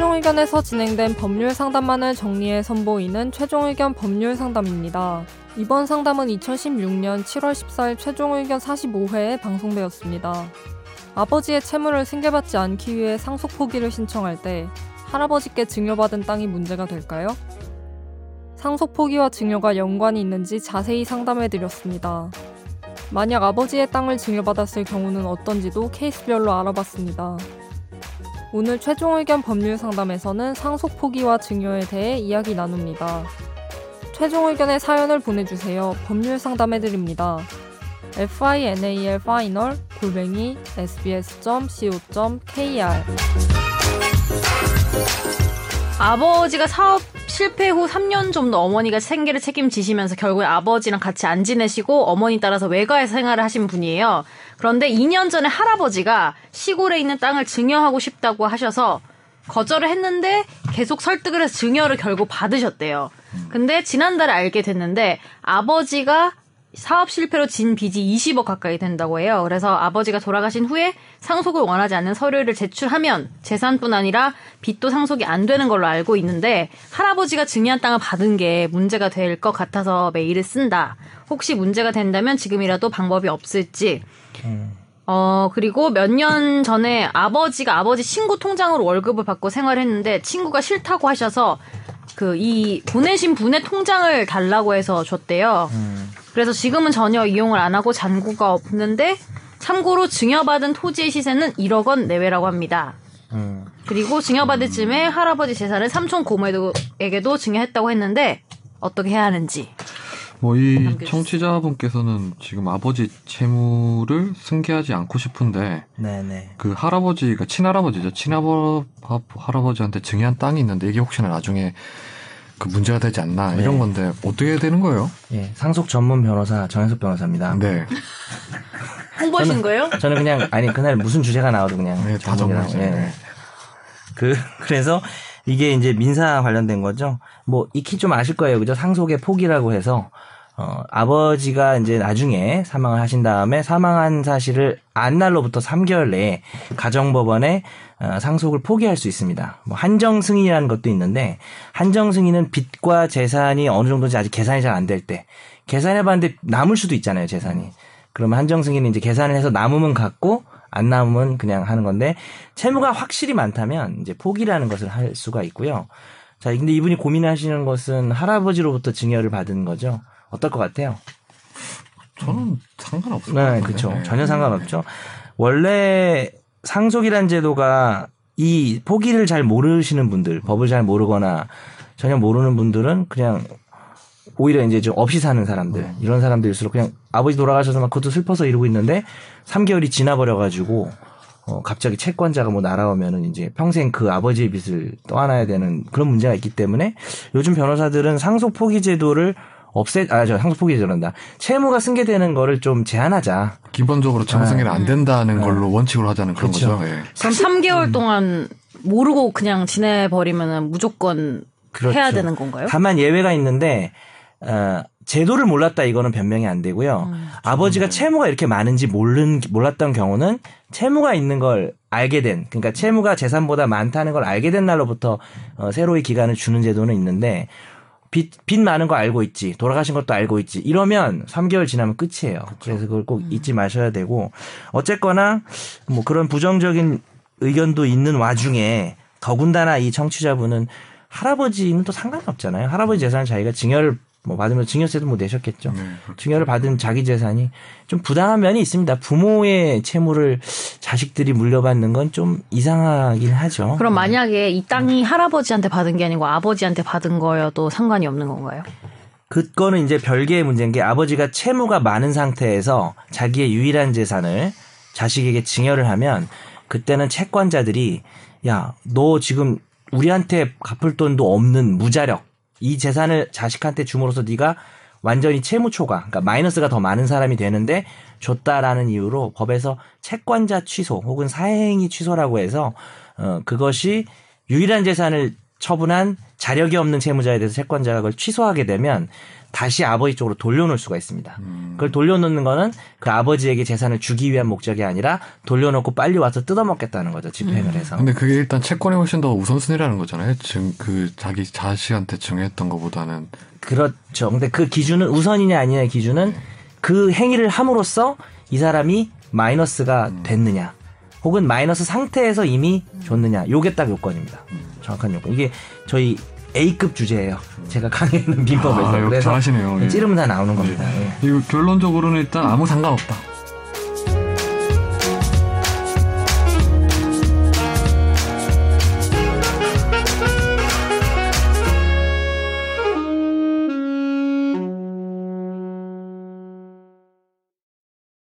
최종의견에서 진행된 법률 상담만을 정리해 선보이는 최종의견 법률 상담입니다. 이번 상담은 2016년 7월 14일 최종의견 45회에 방송되었습니다. 아버지의 채무를 승계받지 않기 위해 상속 포기를 신청할 때 할아버지께 증여받은 땅이 문제가 될까요? 상속 포기와 증여가 연관이 있는지 자세히 상담해드렸습니다. 만약 아버지의 땅을 증여받았을 경우는 어떤지도 케이스별로 알아봤습니다. 오늘 최종 의견 법률 상담에서는 상속 포기와 증여에 대해 이야기 나눕니다. 최종 의견의 사연을 보내주세요. 법률 상담해드립니다. final@sbs.co.kr 아버지가 사업 실패 후 3년 정도 어머니가 생계를 책임지시면서 결국에 아버지랑 같이 안 지내시고 어머니 따라서 외가에서 생활을 하신 분이에요. 그런데 2년 전에 할아버지가 시골에 있는 땅을 증여하고 싶다고 하셔서 거절을 했는데 계속 설득을 해서 증여를 결국 받으셨대요. 근데 지난달에 알게 됐는데 아버지가 사업 실패로 진 빚이 20억 가까이 된다고 해요. 그래서 아버지가 돌아가신 후에 상속을 원하지 않는 서류를 제출하면 재산뿐 아니라 빚도 상속이 안 되는 걸로 알고 있는데 할아버지가 증여한 땅을 받은 게 문제가 될 것 같아서 메일을 쓴다. 혹시 문제가 된다면 지금이라도 방법이 없을지. 그리고 몇 년 전에 아버지가 아버지 친구 통장으로 월급을 받고 생활했는데 친구가 싫다고 하셔서 이 보내신 분의 통장을 달라고 해서 줬대요. 그래서 지금은 전혀 이용을 안 하고 잔고가 없는데 참고로 증여받은 토지의 시세는 1억 원 내외라고 합니다. 그리고 증여받을 쯤에 할아버지 재산을 삼촌 고모에게도 증여했다고 했는데 어떻게 해야 하는지. 이 청취자분께서는 지금 아버지 채무를 승계하지 않고 싶은데 네네. 그 할아버지가 친할아버지죠. 할아버지한테 증여한 땅이 있는데 이게 혹시나 나중에 그 문제가 되지 않나 이런 건데 어떻게 해야 되는 거예요? 예, 상속 전문 변호사 정현석 변호사입니다. 네. 홍보하신 거예요? 저는 그냥 그날 무슨 주제가 나와도 그냥 다 정리하죠. 네. 그래서 이게 이제 민사 관련된 거죠. 익히 좀 아실 거예요, 그죠? 상속의 포기라고 해서 아버지가 이제 나중에 사망을 하신 다음에 사망한 사실을 안 날로부터 3개월 내에 가정법원에 상속을 포기할 수 있습니다. 한정 승인이라는 것도 있는데 한정 승인은 빚과 재산이 어느 정도인지 아직 계산이 잘 안 될 때 계산해봤는데 남을 수도 있잖아요, 재산이. 그러면 한정 승인은 이제 계산을 해서 남으면 갖고 안 남으면 그냥 하는 건데 채무가 확실히 많다면 이제 포기라는 것을 할 수가 있고요. 자, 근데 이분이 고민하시는 것은 할아버지로부터 증여를 받은 거죠. 어떨 것 같아요? 저는 상관없을 것 같아요. 그렇죠. 전혀 상관없죠. 원래 상속이란 제도가 이 포기를 잘 모르시는 분들, 법을 잘 모르거나 전혀 모르는 분들은 그냥 오히려 이제 좀 없이 사는 사람들, 이런 사람들일수록 그냥 아버지 돌아가셔서 막 그것도 슬퍼서 이러고 있는데 3개월이 지나버려가지고 갑자기 채권자가 날아오면은 이제 평생 그 아버지의 빚을 떠안아야 되는 그런 문제가 있기 때문에 요즘 변호사들은 상속 포기 제도를 상속 포기 제도란다. 채무가 승계되는 거를 좀 제한하자. 기본적으로 채무 승계는 안 된다는 걸로 원칙으로 하자는 그런 그렇죠. 거죠. 예. 3개월 동안 모르고 그냥 지내버리면은 무조건 그렇죠. 해야 되는 건가요? 다만 예외가 있는데 제도를 몰랐다 이거는 변명이 안 되고요. 아버지가 채무가 이렇게 많은지 몰랐던 경우는 채무가 있는 걸 알게 된, 그러니까 채무가 재산보다 많다는 걸 알게 된 날로부터 새로이 기간을 주는 제도는 있는데 빚 많은 거 알고 있지, 돌아가신 것도 알고 있지 이러면 3개월 지나면 끝이에요. 그렇죠. 그래서 그걸 꼭 잊지 마셔야 되고 어쨌거나 그런 부정적인 의견도 있는 와중에 더군다나 이 청취자분은 할아버지는 또 상관이 없잖아요. 할아버지 재산을 자기가 증여를 받으면 증여세도 내셨겠죠. 네, 그렇죠. 증여를 받은 자기 재산이 좀 부당한 면이 있습니다. 부모의 채무를 자식들이 물려받는 건 좀 이상하긴 하죠. 그럼 만약에 이 땅이 할아버지한테 받은 게 아니고 아버지한테 받은 거여도 상관이 없는 건가요? 그거는 이제 별개의 문제인 게 아버지가 채무가 많은 상태에서 자기의 유일한 재산을 자식에게 증여를 하면 그때는 채권자들이 야, 너 지금 우리한테 갚을 돈도 없는 무자력 이 재산을 자식한테 줌으로써 네가 완전히 채무 초과, 그러니까 마이너스가 더 많은 사람이 되는데 줬다라는 이유로 법에서 채권자 취소 혹은 사행위 취소라고 해서 그것이 유일한 재산을 처분한 자력이 없는 채무자에 대해서 채권자가 그걸 취소하게 되면 다시 아버지 쪽으로 돌려놓을 수가 있습니다. 그걸 돌려놓는 거는 그 아버지에게 재산을 주기 위한 목적이 아니라 돌려놓고 빨리 와서 뜯어먹겠다는 거죠. 집행을 해서. 근데 그게 일단 채권이 훨씬 더 우선순위라는 거잖아요. 그 자기 자식한테 증여했던 것보다는. 그렇죠. 근데 그 기준은 우선이냐 아니냐의 기준은 그 행위를 함으로써 이 사람이 마이너스가 됐느냐. 혹은 마이너스 상태에서 이미 줬느냐. 요게 딱 요건입니다. 정확한 요건. 이게 저희 A급 주제예요. 제가 강의하는 민법에서. 아, 그래서 잘하시네요. 찌르면 다 나오는 겁니다. 예. 결론적으로는 일단 아무 상관없다.